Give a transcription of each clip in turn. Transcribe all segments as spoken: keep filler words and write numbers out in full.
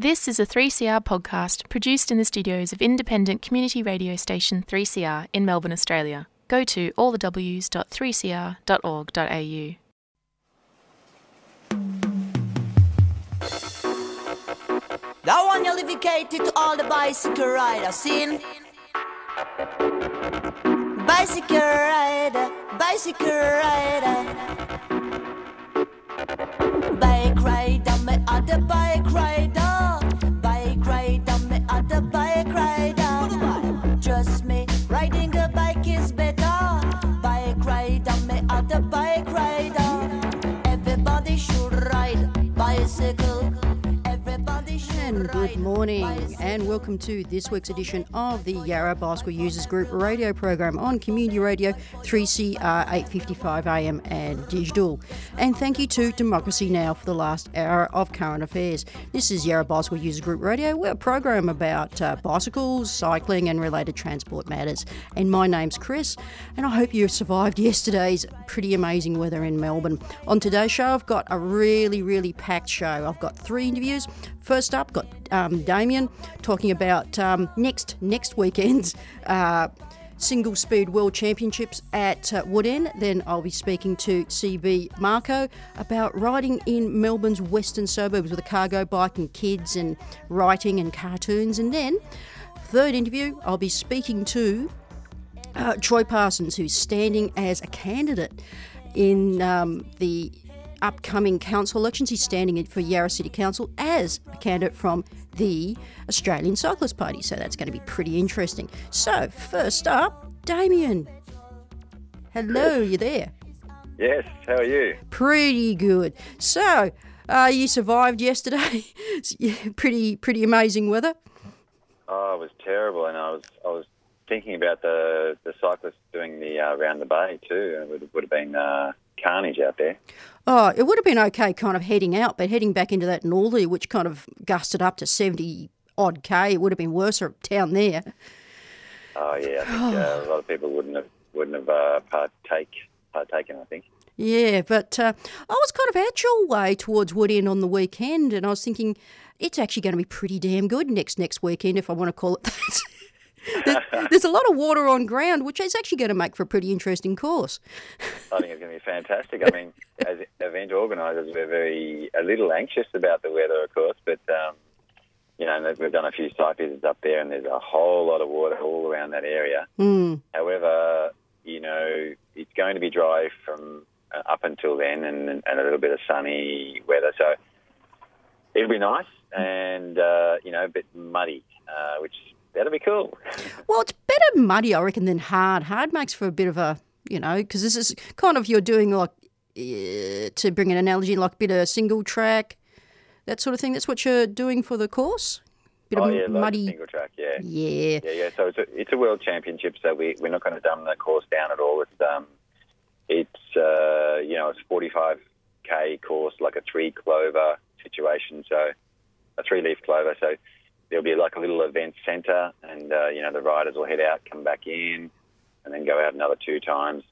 This is a three C R podcast produced in the studios of independent community radio station three C R in Melbourne, Australia. Go to all the w s dot three c r dot org dot a u. That one you dedicated to all the bicycle riders, seen? Bicycle rider, bicycle rider. Bike rider, me other bike rider. Bike rider, me other bike rider. Trust me, riding a bike is better. Bike rider, me other bike rider. Everybody should ride bicycle. Good morning and welcome to this week's edition of the Yarra Bicycle Users Group radio program on Community Radio three C R eight fifty-five a m and digital. And thank you to Democracy Now! For the last hour of current affairs. This is Yarra Bicycle Users Group Radio. We're a program about uh, bicycles, cycling and related transport matters. And my name's Chris and I hope you survived yesterday's pretty amazing weather in Melbourne. On today's show I've got a really, really packed show. I've got three interviews. First up, got um, Damien talking about um, next next weekend's uh, Single Speed World Championships at uh, Woodend. Then I'll be speaking to C B Marco about riding in Melbourne's western suburbs with a cargo bike and kids and writing and cartoons. And then, third interview, I'll be speaking to uh, Troy Parsons, who's standing as a candidate in um, the upcoming council elections. He's standing in for Yarra City Council as a candidate from the Australian Cyclist Party, so that's going to be pretty interesting. So first up, Damien. Hello, you there? Yes, how are you? Pretty good. So uh, you survived yesterday. pretty pretty amazing weather. Oh, it was terrible, and I was I was thinking about the the cyclists doing the uh, round the bay too, and it would, would have been Uh, carnage out there. Oh, it would have been okay kind of heading out, but heading back into that northerly, which kind of gusted up to seventy odd K, it would have been worse down there. Oh yeah, I think oh. uh, a lot of people wouldn't have wouldn't have uh, partake partaken, I think. Yeah, but uh, I was kind of out your way towards Woodend on the weekend, and I was thinking it's actually going to be pretty damn good next next weekend, if I want to call it that. There's a lot of water on ground, which is actually going to make for a pretty interesting course. I think it's going to be fantastic. I mean, as event organisers, we're very a little anxious about the weather, of course, but, um, you know, we've done a few site visits up there and there's a whole lot of water all around that area. Mm. However, you know, it's going to be dry from up until then and, and a little bit of sunny weather. So it'll be nice and, uh, you know, a bit muddy, uh, which that'll be cool. Well, it's better muddy, I reckon, than hard. Hard makes for a bit of a, you know, because this is kind of you're doing like, uh, to bring an analogy, like a bit of single track, that sort of thing. That's what you're doing for the course? Bit oh, of yeah, muddy single track, yeah. Yeah. Yeah, yeah. So it's a, it's a world championship, so we, we're not going to dumb the course down at all. It's, um, it's uh, you know, it's forty-five K course, like a three-clover situation, so a three-leaf clover, so there'll be like a little event centre and, uh, you know, the riders will head out, come back in and then go out another two times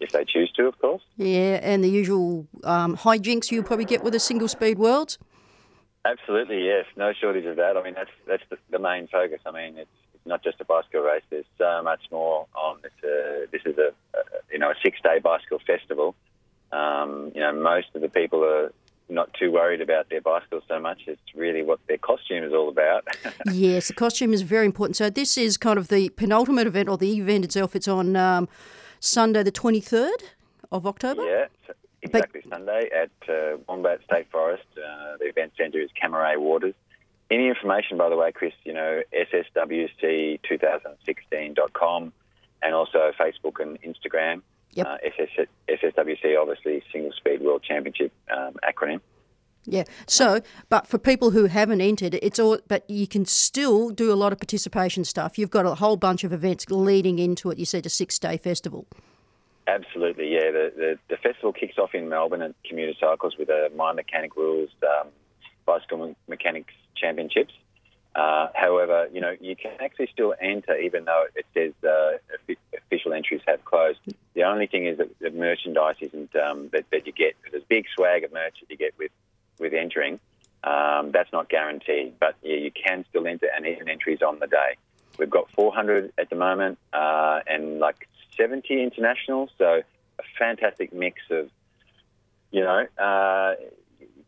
if they choose to, of course. Yeah, and the usual um, hijinks you'll probably get with a single speed world. Absolutely, yes. No shortage of that. I mean, that's that's the, the main focus. I mean, it's, it's not just a bicycle race. There's so much more on. It's a, this is, a, a you know, a six-day bicycle festival. Um, you know, most of the people are not too worried about their bicycles so much. It's really what their costume is all about. Yes, the costume is very important. So this is kind of the penultimate event or the event itself. It's on um, Sunday the twenty-third of October. Yeah, exactly but- Sunday at uh, Wombat State Forest. Uh, the event centre is Camaray Waters. Any information, by the way, Chris, you know, s s w c twenty sixteen dot com and also Facebook and Instagram. Yep. Uh, S S, S S W C, obviously, Single Speed World Championship um, acronym. Yeah. So, but for people who haven't entered, it's all. But you can still do a lot of participation stuff. You've got a whole bunch of events leading into it. You said a six-day festival. Absolutely. Yeah. The, the the festival kicks off in Melbourne at Commuter Cycles with a My Mechanic Rules um, Bicycle Mechanics Championships. Uh, however, you know, you can actually still enter even though it says uh, official entries have closed. The only thing is that the merchandise isn't um, that, that you get. There's big swag of merch that you get with, with entering. Um, that's not guaranteed, but yeah, you can still enter, and even entries on the day. We've got four hundred at the moment, uh, and like seventy internationals. So a fantastic mix of, you know, uh,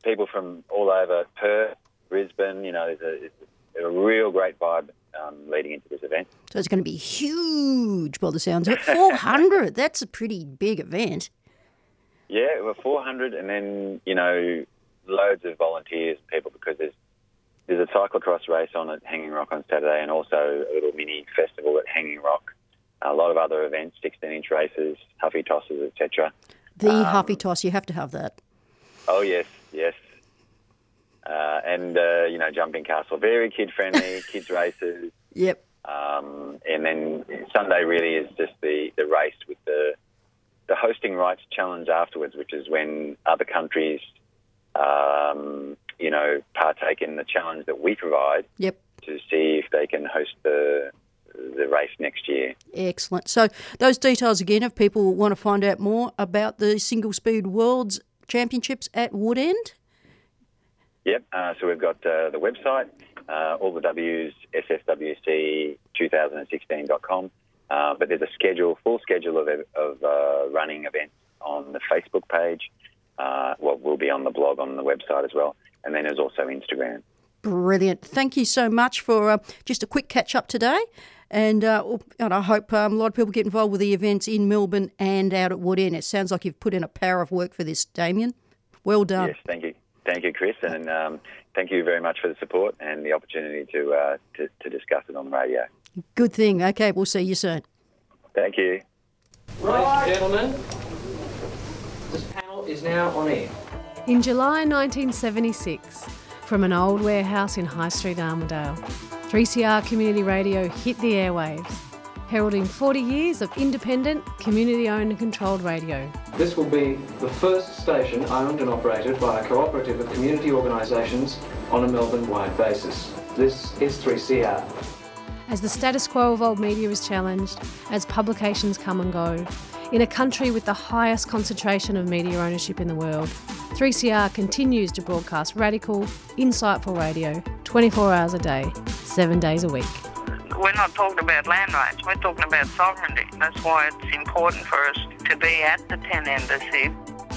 people from all over Perth, Brisbane. You know, there's a, a real great vibe um, leading into this event. So it's going to be huge, by the sounds of it. four hundred. That's a pretty big event. Yeah, we're four hundred, and then, you know, loads of volunteers and people, because there's there's a cyclocross race on at Hanging Rock on Saturday, and also a little mini festival at Hanging Rock. A lot of other events, sixteen-inch races, huffy tosses, et cetera. The um, huffy toss, you have to have that. Oh yes, yes. Uh, and uh, you know, jumping castle, very kid-friendly, kids races. Yep. Um, and then Sunday really is just the, the race with the the hosting rights challenge afterwards, which is when other countries, um, you know, partake in the challenge that we provide. Yep. To see if they can host the the race next year. Excellent. So those details again, if people want to find out more about the Single Speed World's Championships at Woodend. Yep. Uh, so we've got uh, the website, uh, all the W's, s s w c twenty sixteen dot com. Uh, but there's a schedule, full schedule of, of uh, running events on the Facebook page. Uh, what will be on the blog, on the website as well. And then there's also Instagram. Brilliant. Thank you so much for uh, just a quick catch-up today. And, uh, and I hope um, a lot of people get involved with the events in Melbourne and out at Woodend. It sounds like you've put in a power of work for this, Damien. Well done. Yes, thank you. Thank you, Chris. And um, thank you very much for the support and the opportunity to, uh, to, to discuss it on the radio. Good thing. Okay, we'll see you soon. Thank you. Right, gentlemen. This panel is now on air. In July nineteen seventy-six... from an old warehouse in High Street, Armidale, three C R Community Radio hit the airwaves, heralding forty years of independent, community-owned and controlled radio. This will be the first station owned and operated by a cooperative of community organisations on a Melbourne-wide basis. This is three C R. As the status quo of old media is challenged, as publications come and go, in a country with the highest concentration of media ownership in the world, three C R continues to broadcast radical, insightful radio, twenty-four hours a day, seven days a week. We're not talking about land rights, we're talking about sovereignty. That's why it's important for us to be at the ten Embassy.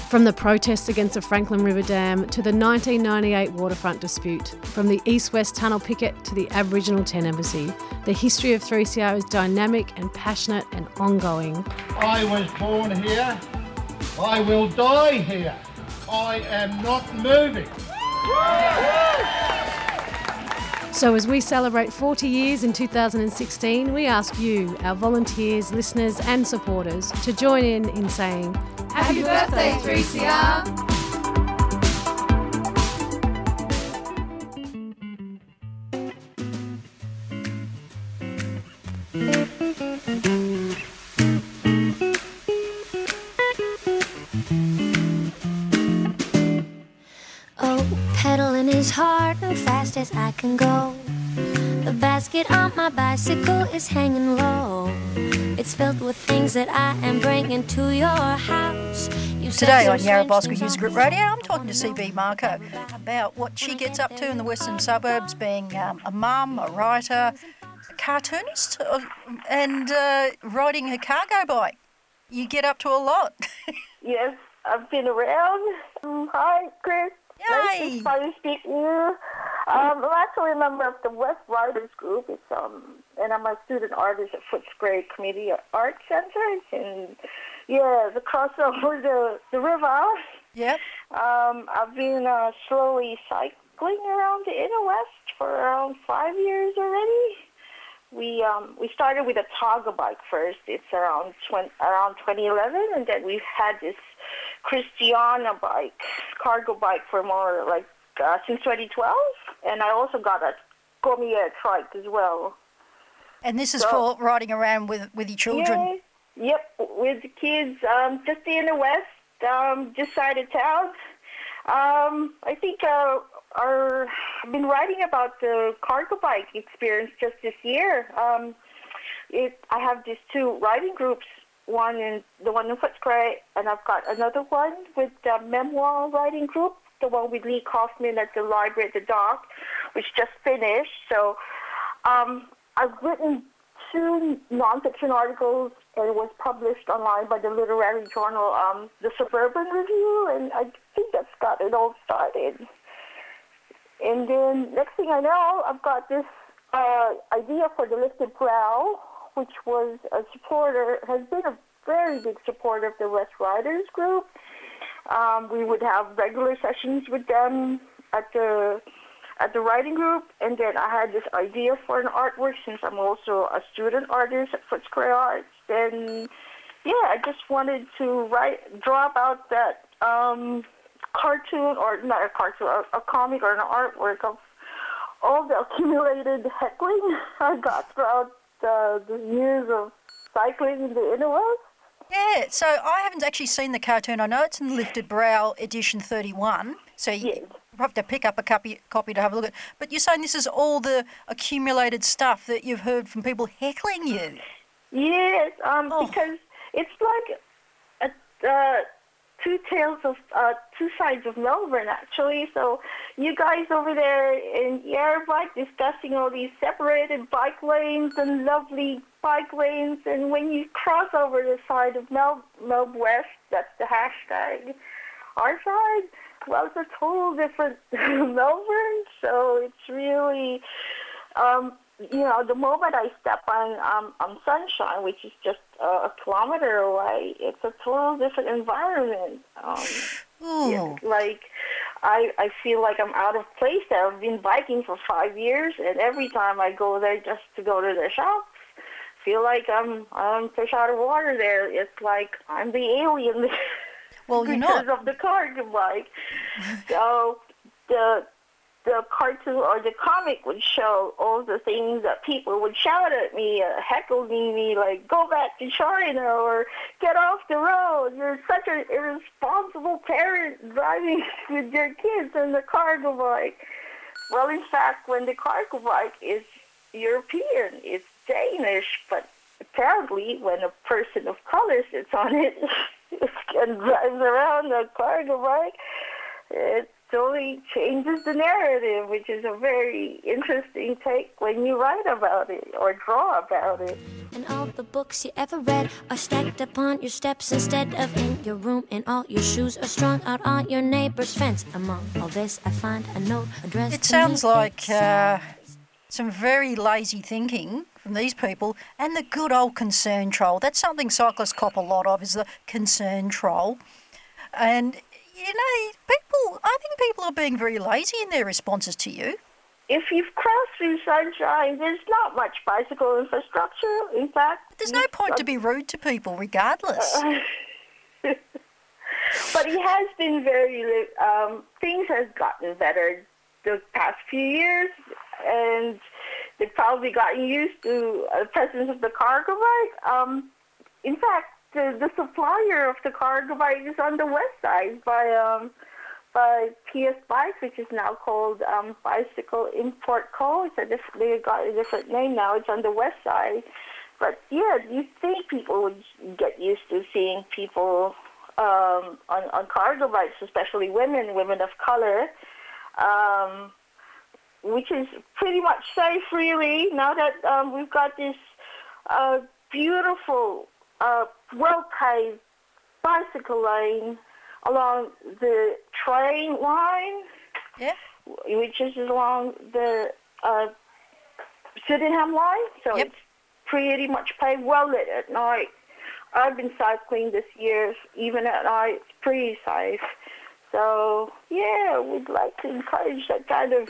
From the protests against the Franklin River Dam to the nineteen ninety-eight waterfront dispute, from the East-West Tunnel Picket to the Aboriginal ten Embassy, the history of three C R is dynamic and passionate and ongoing. I was born here. I will die here. I am not moving. So as we celebrate forty years in two thousand sixteen, we ask you, our volunteers, listeners and supporters, to join in in saying, Happy birthday, three C R! As I can go, the basket on my bicycle is hanging low. It's filled with things that I am bringing to your house. You Today on Yarra Bicycle Users Group Radio, I'm talking to C B Marco about what she gets up to in the western suburbs, being um, a mum, a writer, a cartoonist, and uh, riding her cargo bike. You get up to a lot. Yes, I've been around. Um, hi, Chris. Yay! Nice to speak to you. Um, I'm actually a member of the West Riders Group, it's, um, and I'm a student artist at Footscray Community Art Center. And yeah, across over the, the river. Yep. Um, I've been uh, slowly cycling around the inner west for around five years already. We um, we started with a Toggle bike first. It's around tw- around twenty eleven, and then we've had this Christiana bike, cargo bike, for more like uh, since twenty twelve. And I also got a Komiya trike as well. And this is so, for riding around with, with your children? Yeah, yep, with the kids, um, just in the west, um, just side of town. Um, I think uh, our, I've been writing about the cargo bike experience just this year. Um, it, I have these two riding groups, one in the one in Footscray, and I've got another one with the memoir writing group the one with Lee Kaufman at the Library at the Dock, which just finished. So um, I've written two non-fiction articles, and it was published online by the literary journal, um, The Suburban Review, and I think that's got it all started. And then next thing I know, I've got this uh, idea for the Lifted Brow, which was a supporter, has been a very big supporter of the West Riders Group. Um, we would have regular sessions with them at the at the writing group, and then I had this idea for an artwork since I'm also a student artist at Footscray Arts. And yeah, I just wanted to write, draw out that um, cartoon, or not a cartoon, a, a comic or an artwork of all the accumulated heckling I got throughout the, the years of cycling in the inner west. Yeah, so I haven't actually seen the cartoon. I know it's in the Lifted Brow edition thirty-one, so you yes. have to pick up a copy, copy to have a look at. But you're saying this is all the accumulated stuff that you've heard from people heckling you? Yes, um, oh. because it's like a, uh, two tales of uh, two sides of Melbourne, actually. So you guys over there in Yarra Bike discussing all these separated bike lanes and lovely bike lanes, and when you cross over the side of Mel Melb West, that's the hashtag. Our side, well, it's a total different Melbourne, so it's really, um, you know, the moment I step on um, on Sunshine, which is just uh, a kilometer away, it's a total different environment. Um, yeah, like, I I feel like I'm out of place. I've been biking for five years, and every time I go there just to go to the shop, feel like I'm I'm fish out of water there. It's like I'm the alien there. Well, you're because not. Of the cartoon bike. So the the cartoon or the comic would show all the things that people would shout at me, uh, heckle me, like, go back to China or get off the road. You're such an irresponsible parent driving with your kids in the cargo bike. Well, in fact, when the cargo bike is European, it's Danish, but apparently when a person of color sits on it and drives around a cargo bike, it totally changes the narrative, which is a very interesting take when you write about it or draw about it. And all the books you ever read are stacked upon your steps instead of in your room, and all your shoes are strung out on your neighbor's fence. Among all this, I find a note addressed. It sounds like uh, some very lazy thinking from these people, and the good old concern troll. That's something cyclists cop a lot of, is the concern troll. And, you know, people, I think people are being very lazy in their responses to you. If you've crossed through Sunshine, there's not much bicycle infrastructure, in fact. But there's no point to be rude to people, regardless. Uh, but it has been very, um, things have gotten better the past few years, and they've probably gotten used to the presence of the cargo bike. Um, in fact, the, the supplier of the cargo bike is on the west side by um, by P S Bike, which is now called um, Bicycle Import Co. It's a diff- they got a different name now. It's on the west side. But yeah, you think people would get used to seeing people um, on on cargo bikes, especially women, women of color. Um, which is pretty much safe, really, now that um, we've got this uh, beautiful, uh, well-paved bicycle lane along the train line, yeah. which is along the uh, Sydenham line, so yep. It's pretty much paved, well-lit at night. I've been cycling this year, even at night, it's pretty safe. So, yeah, we'd like to encourage that kind of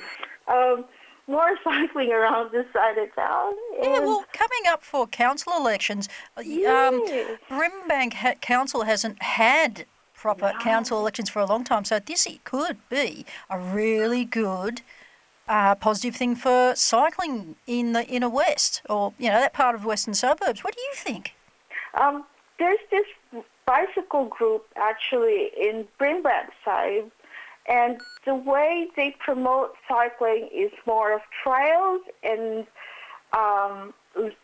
um, more cycling around this side of town. Yeah, well, coming up for council elections, yeah. um, Brimbank ha- Council hasn't had proper no. council elections for a long time, so this it could be a really good uh, positive thing for cycling in the inner west, or, you know, that part of western suburbs. What do you think? Um, there's this bicycle group actually in Brimbank side, and the way they promote cycling is more of trails and um,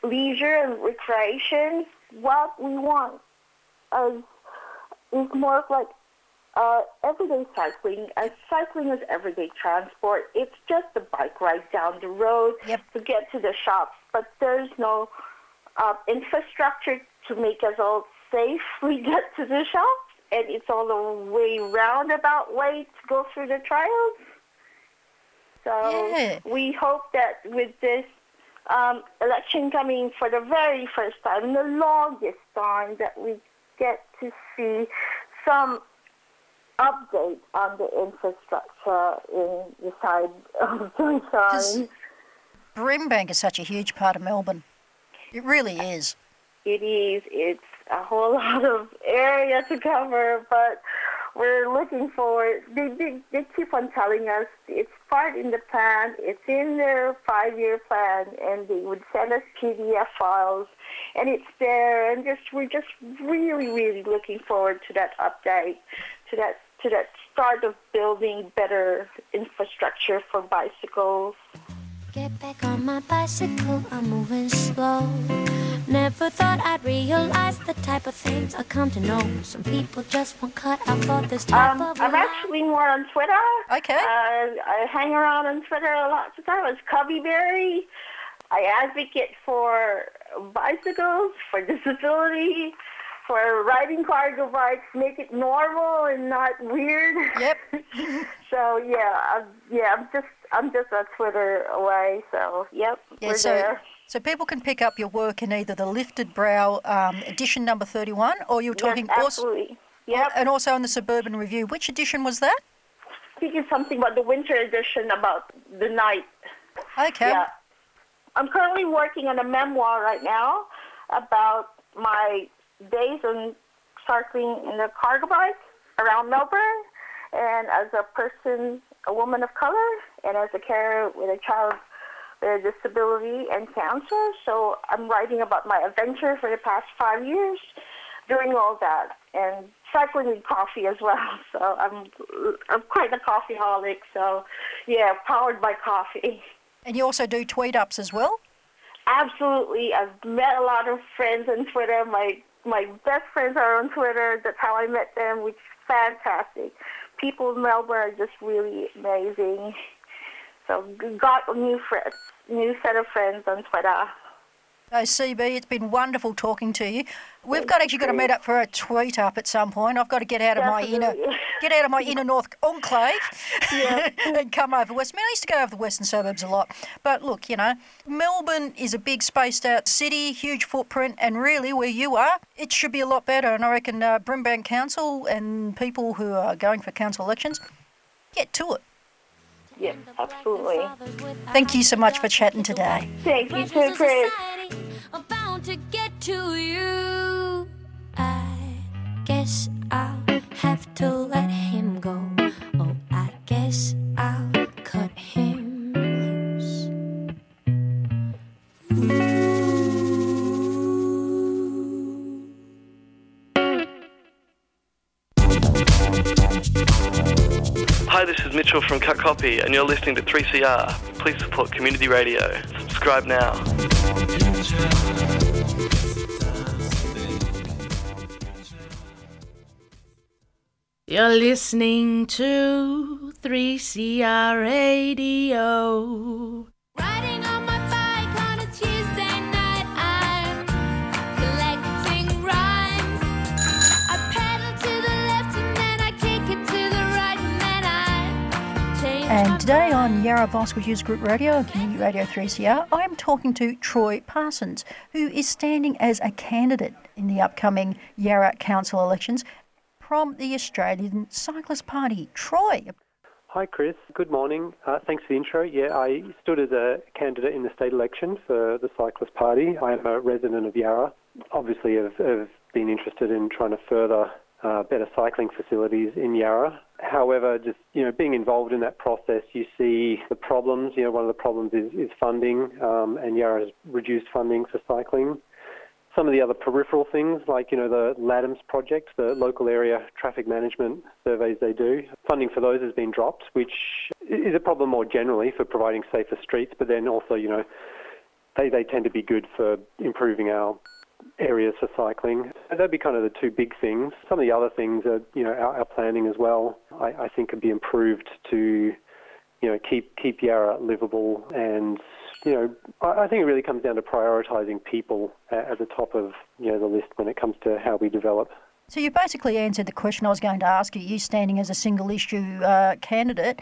leisure and recreation. What we want is, is more of like uh, everyday cycling, and cycling is everyday transport. It's just a bike ride down the road yep. to get to the shops, but there's no uh, infrastructure to make us all safe. We get to the shops, and it's all a way roundabout way to go through the trials. So yeah. we hope that with this um, election coming for the very first time, in the longest time, that we get to see some update on the infrastructure in the side of Sunshine. Brimbank is such a huge part of Melbourne. It really is. It is. It's a whole lot of area to cover, but we're looking forward. They, they, they keep on telling us it's part in the plan, it's in their five-year plan, and they would send us P D F files, and it's there, and just we're just really, really looking forward to that update, to that to that start of building better infrastructure for bicycles. Get back on my bicycle, I'm moving slow. Never thought I'd realize the type of things I come to know. Some people just won't cut out for this type um, of I'm life. Actually more on Twitter. Okay. Uh, I hang around on Twitter a lot. The time it's Coby Berry. I advocate for bicycles, for disability, for riding cargo bikes. Make it normal and not weird. Yep. so yeah, I'm, yeah, I'm just I'm just on Twitter away. So yep, yeah, we're so- there. So people can pick up your work in either the Lifted Brow um, edition number thirty-one, or you were talking yes, absolutely. Yep. and also in the Suburban Review. Which edition was that? I think it's something about the winter edition about the night. Okay. Yeah. I'm currently working on a memoir right now about my days on cycling in a cargo bike around Melbourne, and as a person, a woman of color, and as a carer with a child with disability and cancer. So I'm writing about my adventure for the past five years, doing all that, and cycling with coffee as well. So I'm I'm quite a coffeeholic. So yeah, powered by coffee. And you also do tweet ups as well? Absolutely. I've met a lot of friends on Twitter. My my best friends are on Twitter. That's how I met them, which is fantastic. People in Melbourne are just really amazing. So got a new friends, new set of friends on Twitter. So C B, it's been wonderful talking to you. We've Thank got actually got to meet up for a tweet up at some point. I've got to get out of Definitely. my inner get out of my inner north enclave yeah. and come over west. I mean, I used to go over the western suburbs a lot, but look, you know, Melbourne is a big spaced out city, huge footprint, and really where you are, it should be a lot better. And I reckon uh, Brimbank Council and people who are going for council elections, get to it. Yeah, absolutely. Thank you so much for chatting today. Thank you so much. I'm bound to get to you. I guess I'll have to let him go. Oh, I guess I'll cut him loose. Hi, this is Mitchell from Cut Copy, and you're listening to three C R. Please support community radio. Subscribe now. You're listening to three C R Radio. Riding on my bike on a Tuesday night, I'm collecting rhymes. I pedal to the left and then I kick it to the right and then I change. And today on Yarra Bicycle Users Group Radio, Community Radio three C R, I am talking to Troy Parsons, who is standing as a candidate in the upcoming Yarra Council elections from the Australian Cyclist Party. Troy. Hi, Chris. Good morning. Uh, thanks for the intro. Yeah, I stood as a candidate in the state election for the Cyclist Party. I am a resident of Yarra. Obviously, I've, I've been interested in trying to further uh, better cycling facilities in Yarra. However, just, you know, being involved in that process, you see the problems. You know, one of the problems is, is funding, um, and Yarra has reduced funding for cycling. Some of the other peripheral things, like, you know, the LADAMS project, the local area traffic management surveys they do, funding for those has been dropped, which is a problem more generally for providing safer streets, but then also, you know, they, they tend to be good for improving our areas for cycling. That'd be kind of the two big things. Some of the other things are, you know, our, our planning as well, I, I think could be improved to, you know, keep keep Yarra livable. And, you know, I, I think it really comes down to prioritising people at, at the top of, you know, the list when it comes to how we develop. So you basically answered the question I was going to ask you, you standing as a single issue uh, candidate,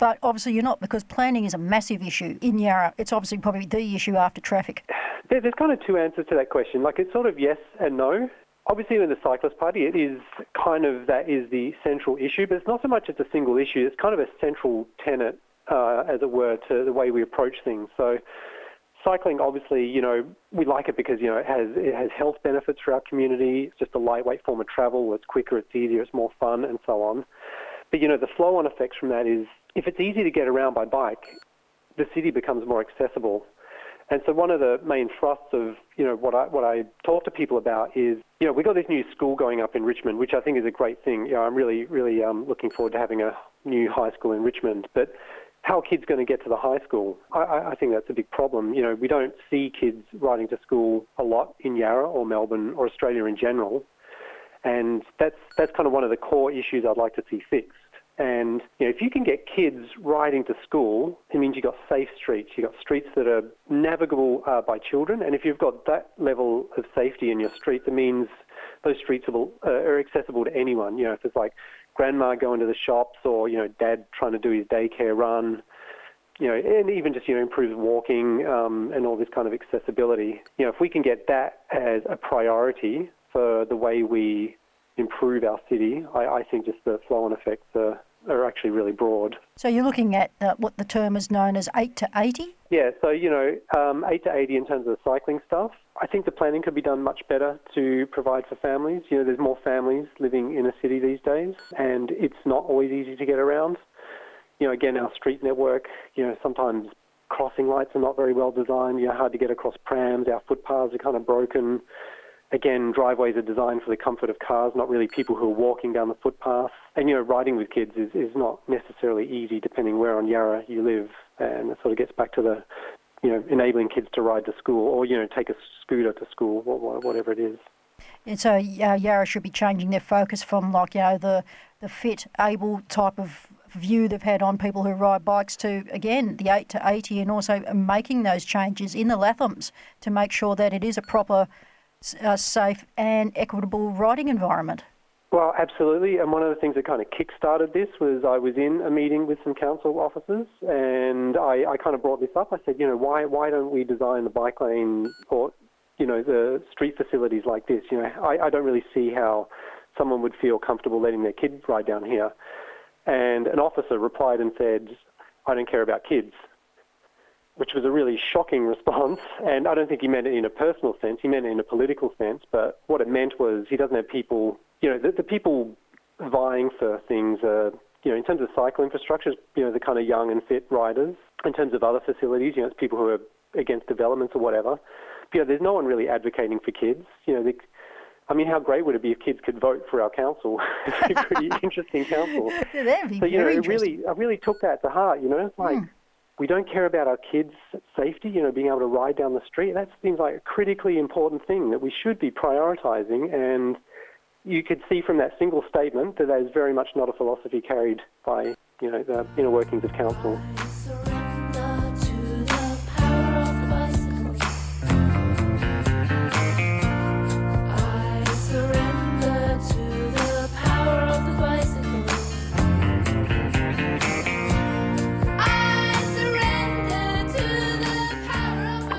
but obviously you're not, because planning is a massive issue in Yarra. It's obviously probably the issue after traffic. There, there's kind of two answers to that question. Like, it's sort of yes and no. Obviously, in the Cyclist Party, it is kind of, that is the central issue, but it's not so much it's a single issue. It's kind of a central tenet, uh, as it were, to the way we approach things. So cycling, obviously, you know, we like it because, you know, it has it has health benefits for our community. It's just a lightweight form of travel. It's quicker, it's easier, it's more fun, and so on. But, you know, the flow-on effects from that is, if it's easy to get around by bike, the city becomes more accessible. And so one of the main thrusts of, you know, what I what I talk to people about is, you know, we've got this new school going up in Richmond, which I think is a great thing. You know, I'm really, really um, looking forward to having a new high school in Richmond. But how are kids going to get to the high school? I, I think that's a big problem. You know, we don't see kids riding to school a lot in Yarra or Melbourne or Australia in general. And that's that's kind of one of the core issues I'd like to see fixed. And, you know, if you can get kids riding to school, it means you've got safe streets. You've got streets that are navigable uh, by children. And if you've got that level of safety in your streets, it means those streets are, uh, are accessible to anyone. You know, if it's like grandma going to the shops, or, you know, dad trying to do his daycare run, you know, and even just, you know, improves walking um, and all this kind of accessibility. You know, if we can get that as a priority for the way we improve our city, I, I think just the flow-on effects are, are actually really broad. So you're looking at uh, what the term is known as eight to eighty? Yeah, so, you know, um, eight to eighty in terms of the cycling stuff. I think the planning could be done much better to provide for families. You know, there's more families living in a city these days, and it's not always easy to get around. You know, again, our street network, you know, sometimes crossing lights are not very well designed. You know, hard to get across prams. Our footpaths are kind of broken. Again, driveways are designed for the comfort of cars, not really people who are walking down the footpath. And, you know, riding with kids is, is not necessarily easy, depending where on Yarra you live. And it sort of gets back to the, you know, enabling kids to ride to school, or, you know, take a scooter to school, or whatever it is. And so uh, Yarra should be changing their focus from, like, you know, the, the fit, able type of view they've had on people who ride bikes to, again, the eight to eighty, and also making those changes in the Lathams to make sure that it is a proper, a safe and equitable riding environment. Well, absolutely. And one of the things that kind of kick-started this was I was in a meeting with some council officers, and I, I kind of brought this up. I said, you know, why why don't we design the bike lane or, you know, the street facilities like this? You know, I, I don't really see how someone would feel comfortable letting their kid ride down here. And an officer replied and said, I don't care about kids, which was a really shocking response. And I don't think he meant it in a personal sense. He meant it in a political sense. But what it meant was he doesn't have people, you know, the, the people vying for things, uh, you know, in terms of cycle infrastructure, you know, the kind of young and fit riders. In terms of other facilities, you know, it's people who are against developments or whatever. But, you know, there's no one really advocating for kids. You know, they, I mean, how great would it be if kids could vote for our council? It'd be a pretty interesting council. That'd be so, you know, it really, I really took that to heart, you know, it's like, mm. We don't care about our kids' safety, you know, being able to ride down the street. That seems like a critically important thing that we should be prioritising. And you could see from that single statement that that is very much not a philosophy carried by, you know, the inner workings of council.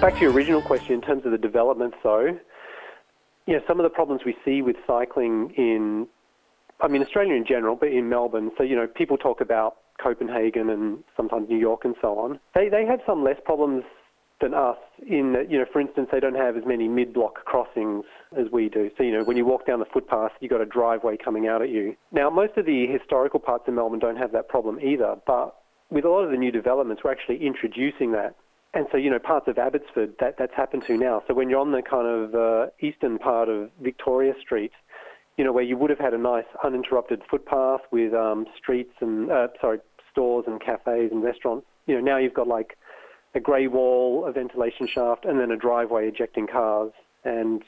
Back to your original question in terms of the development, though, you know, some of the problems we see with cycling in, I mean, Australia in general, but in Melbourne, so, you know, people talk about Copenhagen and sometimes New York and so on. They they have some less problems than us in that, you know, for instance, they don't have as many mid-block crossings as we do. So, you know, when you walk down the footpath, you've got a driveway coming out at you. Now, most of the historical parts of Melbourne don't have that problem either, but with a lot of the new developments, we're actually introducing that. And so, you know, parts of Abbotsford, that, that's happened to now. So when you're on the kind of uh, eastern part of Victoria Street, you know, where you would have had a nice uninterrupted footpath with um, streets and, uh, sorry, stores and cafes and restaurants, you know, now you've got like a grey wall, a ventilation shaft, and then a driveway ejecting cars. And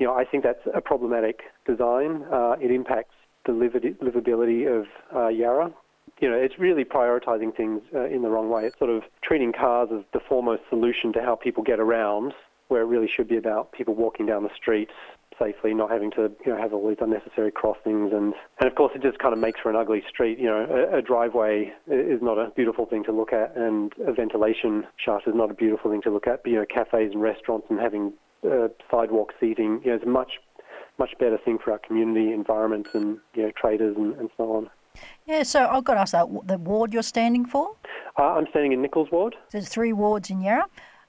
you know, I think that's a problematic design. Uh, it impacts the livability of uh, Yarra. You know, it's really prioritising things uh, in the wrong way. It's sort of treating cars as the foremost solution to how people get around, where it really should be about people walking down the street safely, not having to, you know, have all these unnecessary crossings. And, and of course, it just kind of makes for an ugly street. You know, a, a driveway is not a beautiful thing to look at, and a ventilation shaft is not a beautiful thing to look at. But, you know, cafes and restaurants and having uh, sidewalk seating, you know, is a much, much better thing for our community environments and, you know, traders and, and so on. Yeah, so I've got to ask that, the ward you're standing for? Uh, I'm standing in Nichols Ward. There's three wards in Yarra.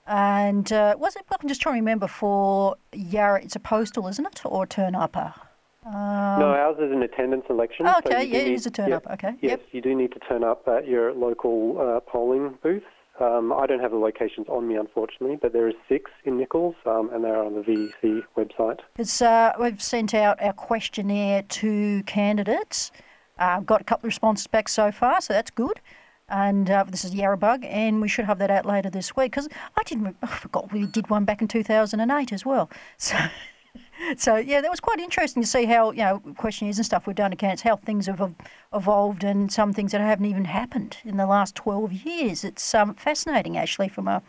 And uh, was it, I'm just trying to remember, for Yarra, it's a postal, isn't it, or a turn-upper? Um, no, ours is an attendance election. Oh, okay, so yeah, need, it is a turn-up, yeah, okay. Yes, yep. You do need to turn up at your local uh, polling booth. Um, I don't have the locations on me, unfortunately, but there is six in Nichols, um, and they're on the V E C website. It's, uh, we've sent out our questionnaire to candidates. I've uh, got a couple of responses back so far, so that's good. And uh, this is Yarra Bug, and we should have that out later this week, because I didn't, I forgot we did one back in two thousand eight as well. So, so yeah, that was quite interesting to see how, you know, questionnaires and stuff we've done to candidates, how things have evolved, and some things that haven't even happened in the last twelve years. It's um, fascinating, actually, from a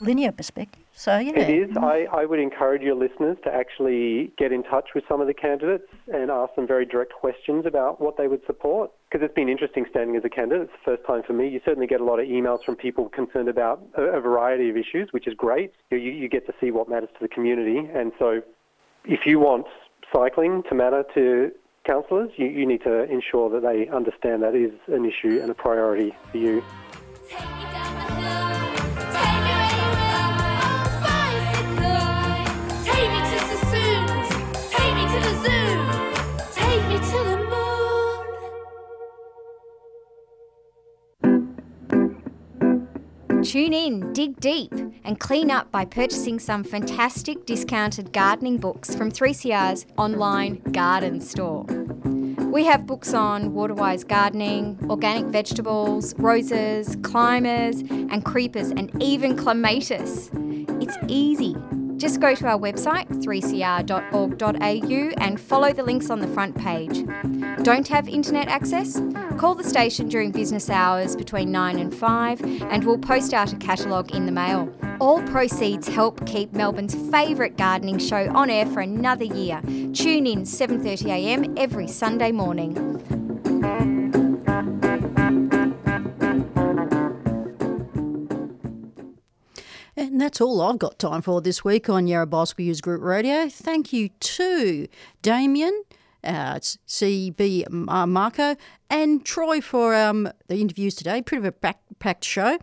linear perspective. So, yeah. It is. I, I would encourage your listeners to actually get in touch with some of the candidates and ask them very direct questions about what they would support, because it's been interesting standing as a candidate. It's the first time for me. You certainly get a lot of emails from people concerned about a, a variety of issues, which is great. You, you get to see what matters to the community. And so if you want cycling to matter to councillors, you, you need to ensure that they understand that is an issue and a priority for you. Tune in, dig deep and clean up by purchasing some fantastic discounted gardening books from three C R's online garden store. We have books on water-wise gardening, organic vegetables, roses, climbers and creepers and even clematis. It's easy. Just go to our website three c r dot org dot a u and follow the links on the front page. Don't have internet access? Call the station during business hours between nine and five and we'll post out a catalogue in the mail. All proceeds help keep Melbourne's favourite gardening show on air for another year. Tune in seven thirty a m every Sunday morning. And that's all I've got time for this week on Yarra Bicycle Users Group Radio. Thank you to Damien, uh, C B Marco, and Troy for um, the interviews today. Pretty of a packed show.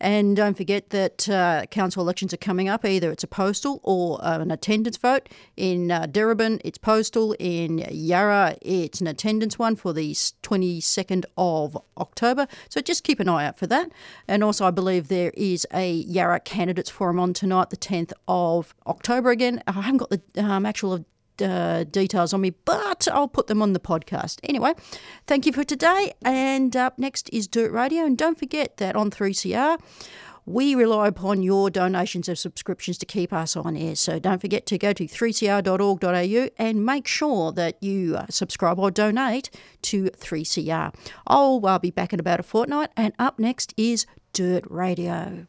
And don't forget that uh, council elections are coming up. Either it's a postal or uh, an attendance vote. In uh, Darebin, it's postal. In Yarra, it's an attendance one for the twenty-second of October. So just keep an eye out for that. And also I believe there is a Yarra Candidates Forum on tonight, the tenth of October again. I haven't got the um, actual Uh, details on me, but I'll put them on the podcast. Anyway, thank you for today, and up next is Dirt Radio, and don't forget that on three C R we rely upon your donations of subscriptions to keep us on air, so don't forget to go to three c r dot org dot a u and make sure that you subscribe or donate to three C R. I'll uh, be back in about a fortnight, and up next is Dirt Radio.